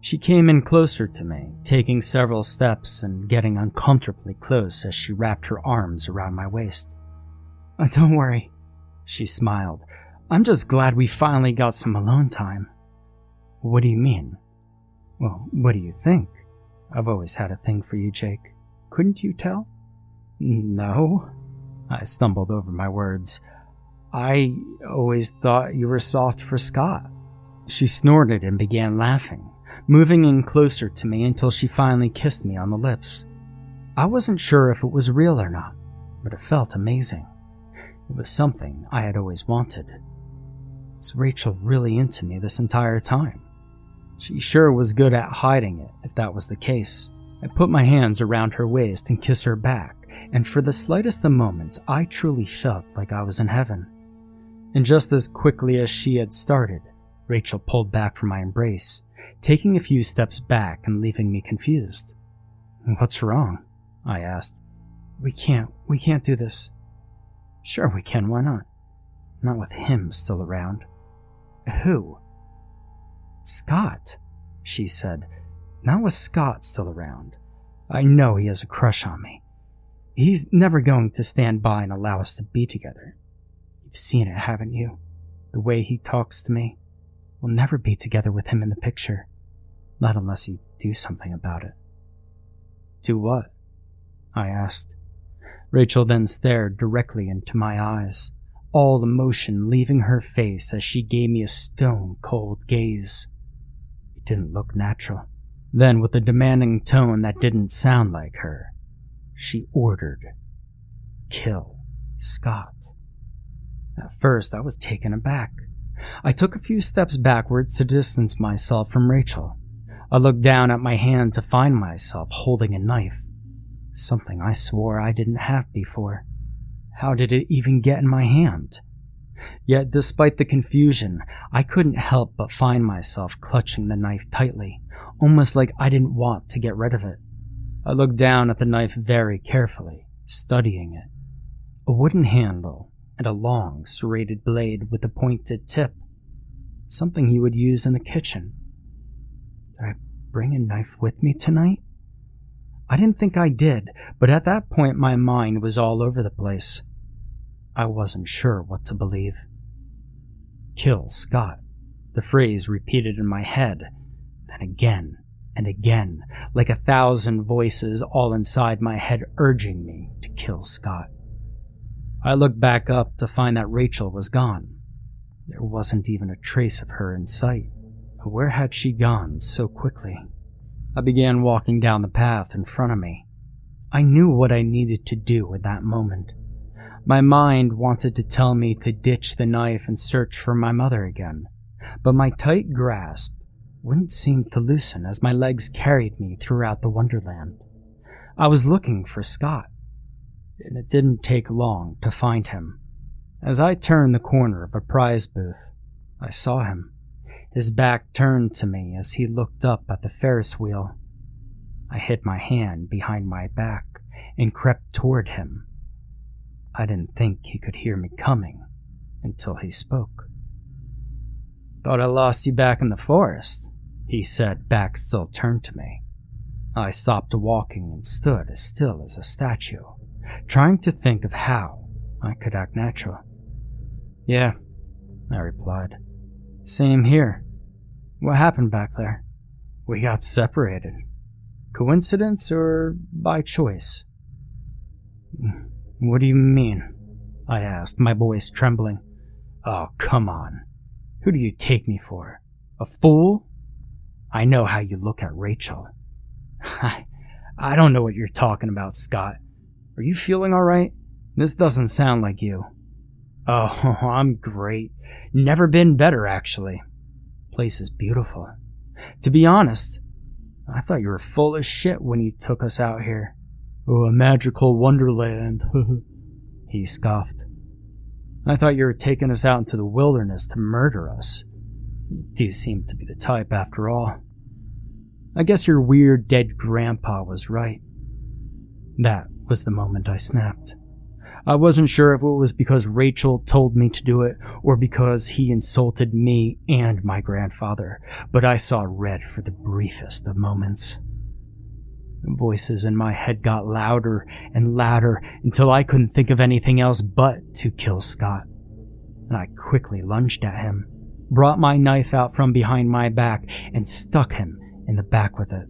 She came in closer to me, taking several steps and getting uncomfortably close as she wrapped her arms around my waist. "Don't worry," she smiled. "I'm just glad we finally got some alone time." "What do you mean?" "Well, what do you think? I've always had a thing for you, Jake. Couldn't you tell?" "No," I stumbled over my words. "I always thought you were soft for Scott." She snorted and began laughing, moving in closer to me until she finally kissed me on the lips. I wasn't sure if it was real or not, but it felt amazing. It was something I had always wanted. Was Rachel really into me this entire time? She sure was good at hiding it, if that was the case. I put my hands around her waist and kissed her back, and for the slightest of moments, I truly felt like I was in heaven. And just as quickly as she had started, Rachel pulled back from my embrace, taking a few steps back and leaving me confused. "What's wrong?" I asked. We can't do this." "Sure we can, why not? Not with him still around." "Who?" "Scott," she said. "Not with Scott still around. I know he has a crush on me. He's never going to stand by and allow us to be together. You've seen it, haven't you? The way he talks to me. We'll never be together with him in the picture. Not unless you do something about it." "Do what?" I asked. Rachel then stared directly into my eyes, all emotion leaving her face as she gave me a stone-cold gaze. It didn't look natural. Then, with a demanding tone that didn't sound like her, she ordered, "Kill Scott." At first, I was taken aback. I took a few steps backwards to distance myself from Rachel. I looked down at my hand to find myself holding a knife, something I swore I didn't have before. How did it even get in my hand? Yet, despite the confusion, I couldn't help but find myself clutching the knife tightly, almost like I didn't want to get rid of it. I looked down at the knife very carefully, studying it. A wooden handle and a long, serrated blade with a pointed tip, something you would use in the kitchen. Did I bring a knife with me tonight? I didn't think I did, but at that point my mind was all over the place. I wasn't sure what to believe. "Kill Scott," the phrase repeated in my head, then again and again, like 1,000 voices all inside my head urging me to kill Scott. I looked back up to find that Rachel was gone. There wasn't even a trace of her in sight. Where had she gone so quickly? I began walking down the path in front of me. I knew what I needed to do at that moment. My mind wanted to tell me to ditch the knife and search for my mother again, but my tight grasp wouldn't seem to loosen as my legs carried me throughout the Wonderland. I was looking for Scott, and it didn't take long to find him. As I turned the corner of a prize booth, I saw him, his back turned to me as he looked up at the Ferris wheel. I hid my hand behind my back and crept toward him. I didn't think he could hear me coming until he spoke. "Thought I lost you back in the forest," he said, back still turned to me. I stopped walking and stood as still as a statue, trying to think of how I could act natural. "Yeah," I replied. "Same here. What happened back there?" "We got separated. Coincidence or by choice?" What do you mean? I asked, my voice trembling. Oh, come on. Who do you take me for? A fool? I know how you look at Rachel. I don't know what you're talking about, Scott. Are you feeling all right? This doesn't sound like you. Oh, I'm great. Never been better, actually. Place is beautiful. To be honest, I thought you were full of shit when you took us out here. Oh, a magical wonderland. He scoffed. I thought you were taking us out into the wilderness to murder us. You do seem to be the type, after all. I guess your weird dead grandpa was right. That was the moment I snapped. I wasn't sure if it was because Rachel told me to do it or because he insulted me and my grandfather, but I saw red for the briefest of moments. The voices in my head got louder and louder until I couldn't think of anything else but to kill Scott. And I quickly lunged at him, brought my knife out from behind my back, and stuck him in the back with it.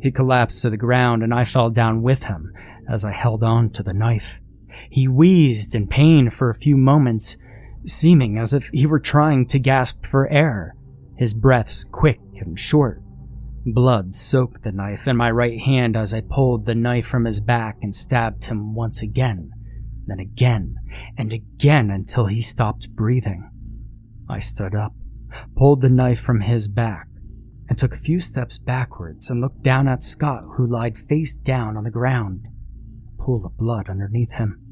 He collapsed to the ground and I fell down with him as I held on to the knife. He wheezed in pain for a few moments, seeming as if he were trying to gasp for air, his breaths quick and short. Blood soaked the knife in my right hand as I pulled the knife from his back and stabbed him once again, then again, and again until he stopped breathing. I stood up, pulled the knife from his back, and took a few steps backwards and looked down at Scott, who lied face down on the ground, a pool of blood underneath him.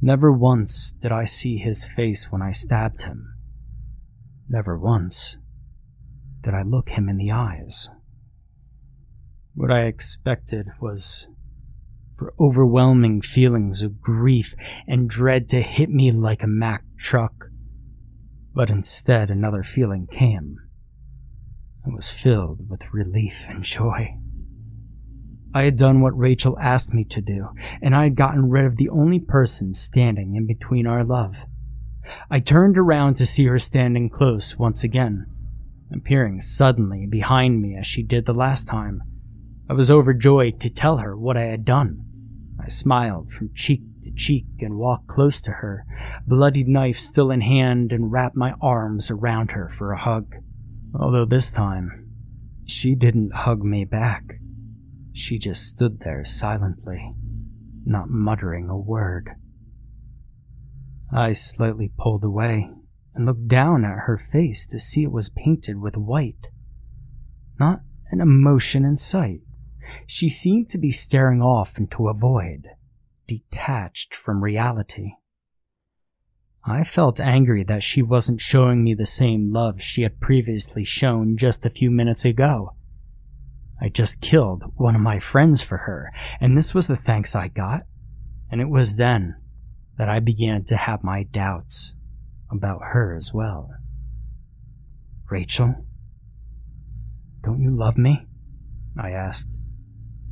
Never once did I see his face when I stabbed him. Never once did I look him in the eyes. What I expected was for overwhelming feelings of grief and dread to hit me like a Mack truck, but instead another feeling came. I was filled with relief and joy. I had done what Rachel asked me to do, and I had gotten rid of the only person standing in between our love. I turned around to see her standing close once again, appearing suddenly behind me as she did the last time. I was overjoyed to tell her what I had done. I smiled from cheek to cheek and walked close to her, bloodied knife still in hand, and wrapped my arms around her for a hug. Although this time, she didn't hug me back. She just stood there silently, not muttering a word. I slightly pulled away and looked down at her face to see it was painted with white. Not an emotion in sight. She seemed to be staring off into a void, detached from reality. I felt angry that she wasn't showing me the same love she had previously shown just a few minutes ago. I just killed one of my friends for her, and this was the thanks I got. And it was then that I began to have my doubts about her as well. Rachel, don't you love me? I asked.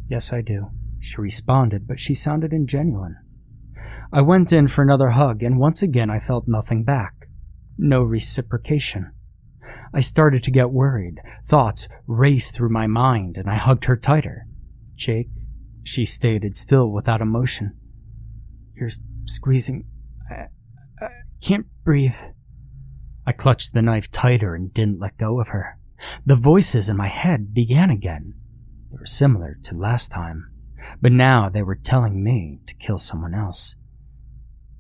Yes, I do, she responded, but she sounded ingenuine. I went in for another hug, and once again I felt nothing back. No reciprocation. I started to get worried. Thoughts raced through my mind, and I hugged her tighter. Jake, she stated, still without emotion. You're squeezing. I can't breathe. I clutched the knife tighter and didn't let go of her. The voices in my head began again. They were similar to last time, but now they were telling me to kill someone else.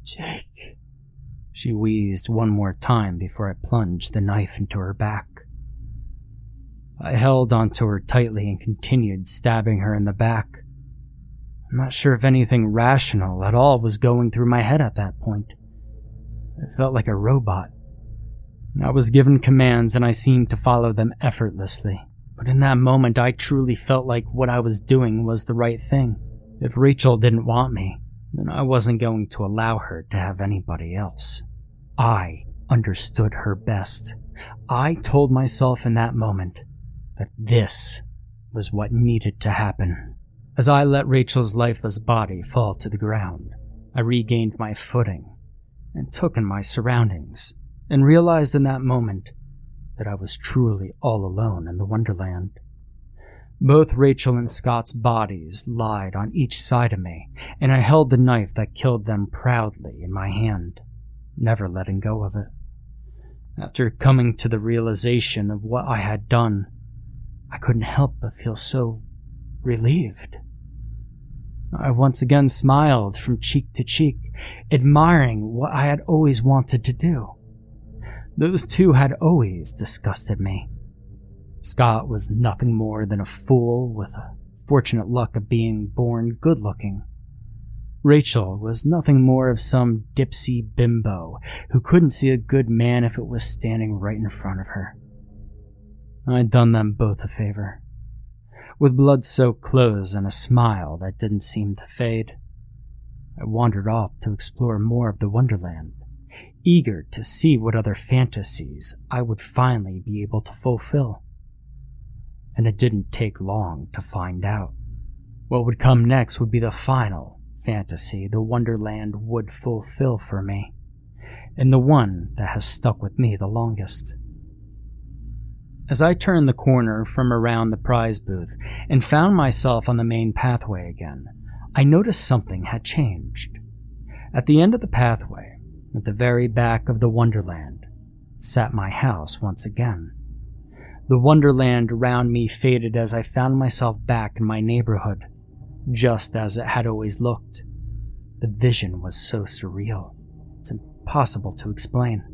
Jake, she wheezed one more time before I plunged the knife into her back. I held onto her tightly and continued stabbing her in the back. I'm not sure if anything rational at all was going through my head at that point. I felt like a robot. I was given commands and I seemed to follow them effortlessly. But in that moment, I truly felt like what I was doing was the right thing. If Rachel didn't want me, then I wasn't going to allow her to have anybody else. I understood her best. I told myself in that moment that this was what needed to happen. As I let Rachel's lifeless body fall to the ground, I regained my footing and took in my surroundings, and realized in that moment that I was truly all alone in the Wonderland. Both Rachel and Scott's bodies lied on each side of me, and I held the knife that killed them proudly in my hand, never letting go of it. After coming to the realization of what I had done, I couldn't help but feel so relieved. I once again smiled from cheek to cheek, admiring what I had always wanted to do. Those two had always disgusted me. Scott was nothing more than a fool with a fortunate luck of being born good-looking. Rachel was nothing more of some dipsy bimbo who couldn't see a good man if it was standing right in front of her. I'd done them both a favor. With blood-soaked clothes and a smile that didn't seem to fade, I wandered off to explore more of the Wonderland, eager to see what other fantasies I would finally be able to fulfill. And it didn't take long to find out. What would come next would be the final fantasy the Wonderland would fulfill for me, and the one that has stuck with me the longest. As I turned the corner from around the prize booth and found myself on the main pathway again, I noticed something had changed. At the end of the pathway, at the very back of the Wonderland, sat my house once again. The Wonderland around me faded as I found myself back in my neighborhood, just as it had always looked. The vision was so surreal, it's impossible to explain.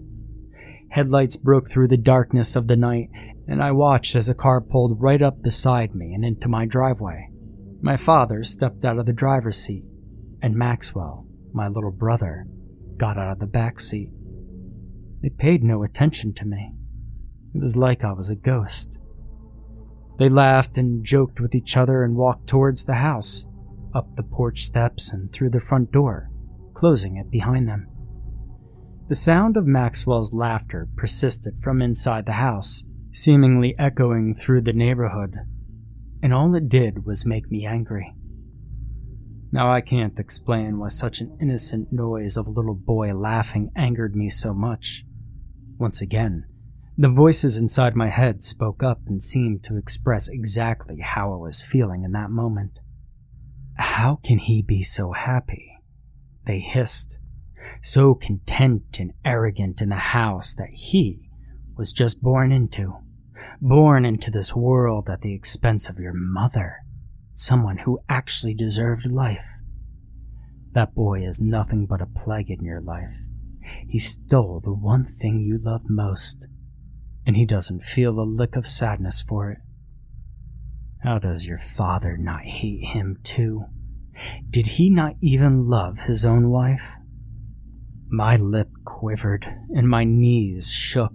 Headlights broke through the darkness of the night, and I watched as a car pulled right up beside me and into my driveway. My father stepped out of the driver's seat, and Maxwell, my little brother, got out of the back seat. They paid no attention to me. It was like I was a ghost. They laughed and joked with each other and walked towards the house, up the porch steps and through the front door, closing it behind them. The sound of Maxwell's laughter persisted from inside the house, seemingly echoing through the neighborhood, and all it did was make me angry. Now I can't explain why such an innocent noise of a little boy laughing angered me so much. Once again, the voices inside my head spoke up and seemed to express exactly how I was feeling in that moment. How can he be so happy? They hissed, so content and arrogant in the house that he was just born into this world at the expense of your mother, someone who actually deserved life. That boy is nothing but a plague in your life. He stole the one thing you love most, and he doesn't feel a lick of sadness for it. How does your father not hate him too? Did he not even love his own wife? My lip quivered, and my knees shook,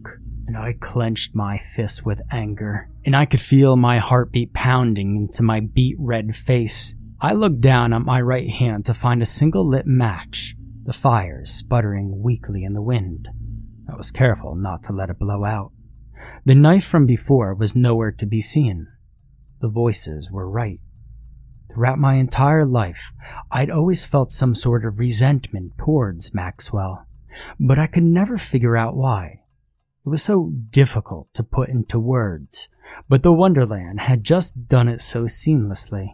and I clenched my fist with anger, and I could feel my heartbeat pounding into my beet-red face. I looked down at my right hand to find a single lit match, the fire sputtering weakly in the wind. I was careful not to let it blow out. The knife from before was nowhere to be seen. The voices were right. Throughout my entire life, I'd always felt some sort of resentment towards Maxwell, but I could never figure out why. It was so difficult to put into words, but the Wonderland had just done it so seamlessly.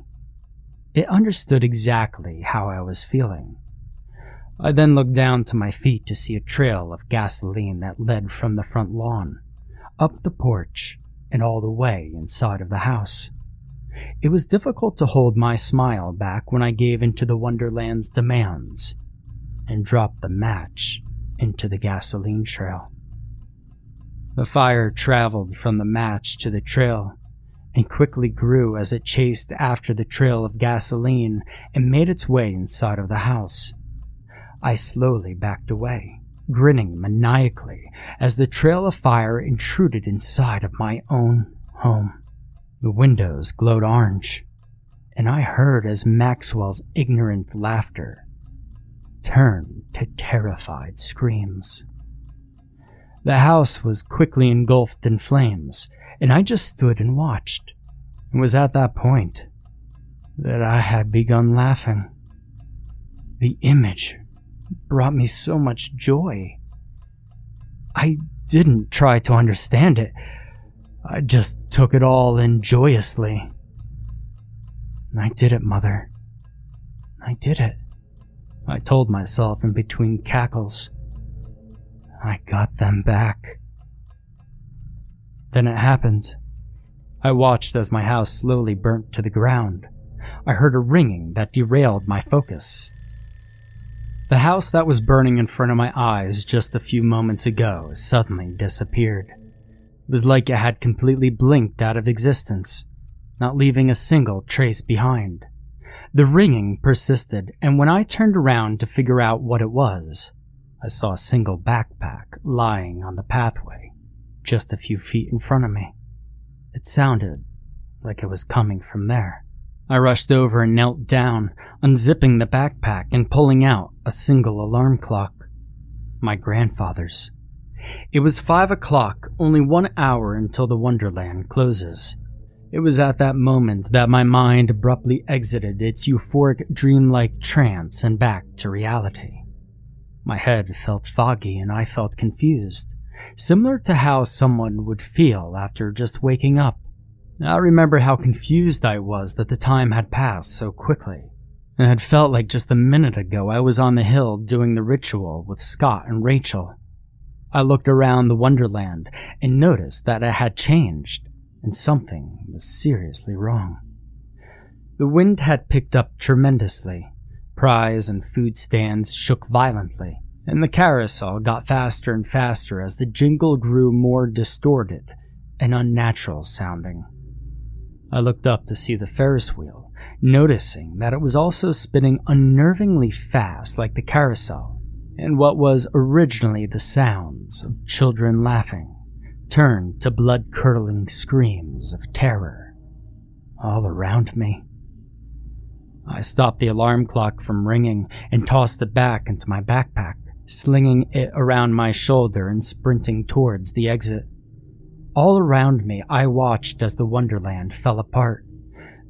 It understood exactly how I was feeling. I then looked down to my feet to see a trail of gasoline that led from the front lawn, up the porch, and all the way inside of the house. It was difficult to hold my smile back when I gave into the Wonderland's demands and dropped the match into the gasoline trail. The fire traveled from the match to the trail and quickly grew as it chased after the trail of gasoline and made its way inside of the house. I slowly backed away, grinning maniacally as the trail of fire intruded inside of my own home. The windows glowed orange, and I heard as Maxwell's ignorant laughter turned to terrified screams. The house was quickly engulfed in flames, and I just stood and watched. It was at that point that I had begun laughing. The image brought me so much joy. I didn't try to understand it. I just took it all in joyously, I did it, Mother. I did it, I told myself in between cackles. I got them back. Then it happened. I watched as my house slowly burnt to the ground. I heard a ringing that derailed my focus. The house that was burning in front of my eyes just a few moments ago suddenly disappeared. It was like it had completely blinked out of existence, not leaving a single trace behind. The ringing persisted, and when I turned around to figure out what it was, I saw a single backpack lying on the pathway, just a few feet in front of me. It sounded like it was coming from there. I rushed over and knelt down, unzipping the backpack and pulling out a single alarm clock. My grandfather's. It was 5 o'clock, only 1 hour until the Wonderland closes. It was at that moment that my mind abruptly exited its euphoric, dreamlike trance and back to reality. My head felt foggy and I felt confused, similar to how someone would feel after just waking up. I remember how confused I was that the time had passed so quickly, and had felt like just a minute ago I was on the hill doing the ritual with Scott and Rachel. I looked around the Wonderland and noticed that it had changed, and something was seriously wrong. The wind had picked up tremendously. Prize and food stands shook violently, and the carousel got faster and faster as the jingle grew more distorted and unnatural sounding. I looked up to see the Ferris wheel, noticing that it was also spinning unnervingly fast like the carousel, and what was originally the sounds of children laughing turned to blood-curdling screams of terror all around me. I stopped the alarm clock from ringing and tossed it back into my backpack, slinging it around my shoulder and sprinting towards the exit. All around me, I watched as the Wonderland fell apart.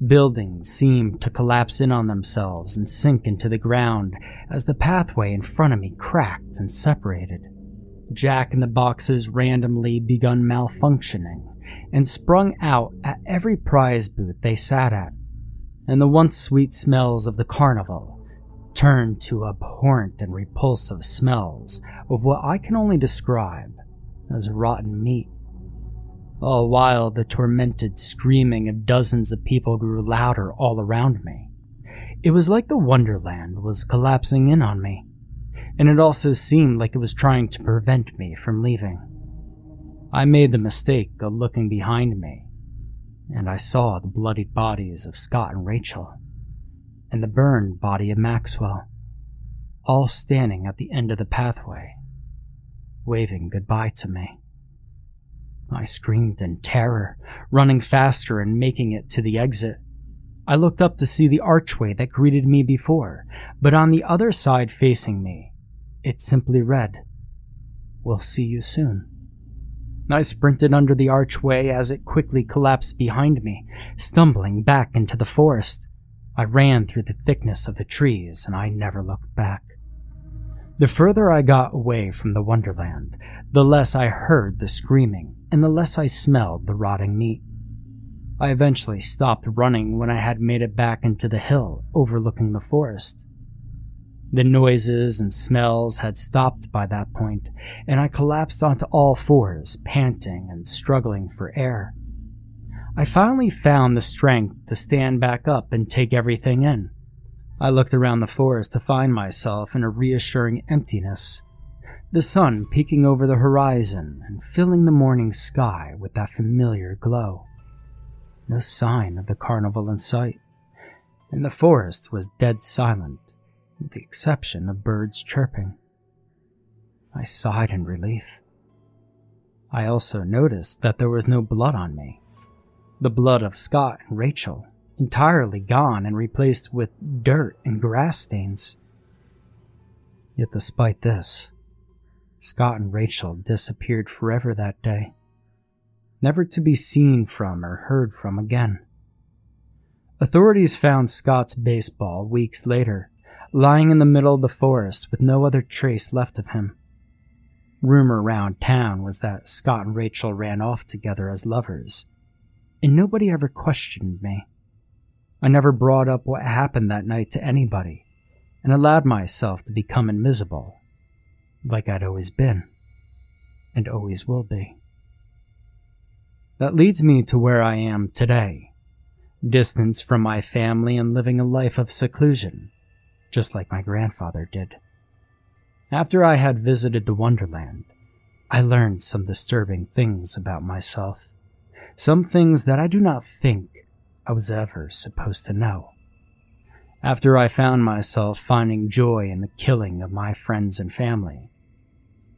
Buildings seemed to collapse in on themselves and sink into the ground as the pathway in front of me cracked and separated. Jack-in-the-boxes randomly begun malfunctioning and sprung out at every prize booth they sat at, and the once sweet smells of the carnival turned to abhorrent and repulsive smells of what I can only describe as rotten meat. All while the tormented screaming of dozens of people grew louder all around me. It was like the Wonderland was collapsing in on me, and it also seemed like it was trying to prevent me from leaving. I made the mistake of looking behind me, and I saw the bloodied bodies of Scott and Rachel, and the burned body of Maxwell, all standing at the end of the pathway, waving goodbye to me. I screamed in terror, running faster and making it to the exit. I looked up to see the archway that greeted me before, but on the other side facing me, it simply read, "We'll see you soon." I sprinted under the archway as it quickly collapsed behind me, stumbling back into the forest. I ran through the thickness of the trees, and I never looked back. The further I got away from the Wonderland, the less I heard the screaming and the less I smelled the rotting meat. I eventually stopped running when I had made it back into the hill overlooking the forest. The noises and smells had stopped by that point, and I collapsed onto all fours, panting and struggling for air. I finally found the strength to stand back up and take everything in. I looked around the forest to find myself in a reassuring emptiness, the sun peeking over the horizon and filling the morning sky with that familiar glow. No sign of the carnival in sight, and the forest was dead silent, with the exception of birds chirping. I sighed in relief. I also noticed that there was no blood on me. The blood of Scott and Rachel, entirely gone and replaced with dirt and grass stains. Yet despite this, Scott and Rachel disappeared forever that day, never to be seen from or heard from again. Authorities found Scott's baseball weeks later, lying in the middle of the forest with no other trace left of him. Rumor around town was that Scott and Rachel ran off together as lovers, and nobody ever questioned me. I never brought up what happened that night to anybody, and allowed myself to become invisible, like I'd always been, and always will be. That leads me to where I am today, distance from my family and living a life of seclusion, just like my grandfather did. After I had visited the Wonderland, I learned some disturbing things about myself, some things that I do not think I was ever supposed to know. After I found myself finding joy in the killing of my friends and family,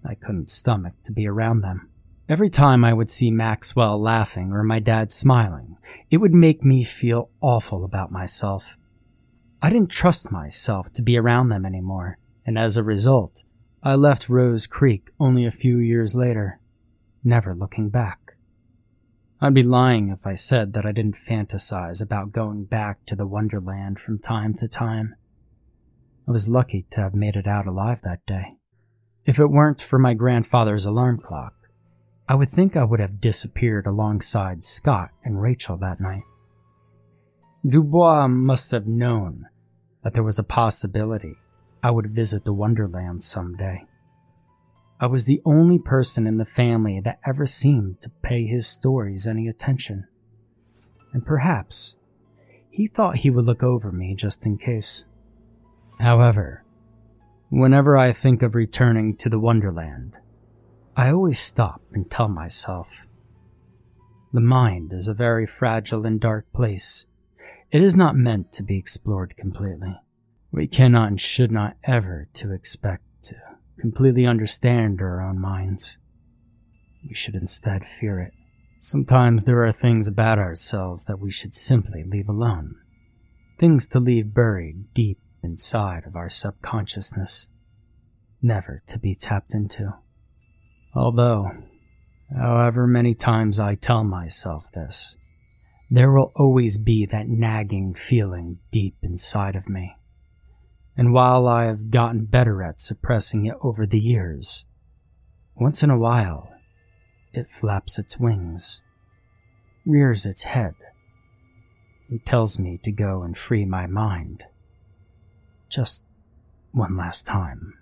I couldn't stomach to be around them. Every time I would see Maxwell laughing or my dad smiling, it would make me feel awful about myself. I didn't trust myself to be around them anymore, and as a result, I left Rose Creek only a few years later, never looking back. I'd be lying if I said that I didn't fantasize about going back to the Wonderland from time to time. I was lucky to have made it out alive that day. If it weren't for my grandfather's alarm clock, I would think I would have disappeared alongside Scott and Rachel that night. Dubois must have known that there was a possibility I would visit the Wonderland someday. I was the only person in the family that ever seemed to pay his stories any attention, and perhaps he thought he would look over me just in case. However, whenever I think of returning to the Wonderland, I always stop and tell myself, the mind is a very fragile and dark place. It is not meant to be explored completely. We cannot and should not ever to expect to completely understand our own minds. We should instead fear it. Sometimes there are things about ourselves that we should simply leave alone. Things to leave buried deep inside of our subconsciousness, never to be tapped into. Although, however many times I tell myself this, there will always be that nagging feeling deep inside of me. And while I have gotten better at suppressing it over the years, once in a while, it flaps its wings, rears its head, and tells me to go and free my mind just one last time.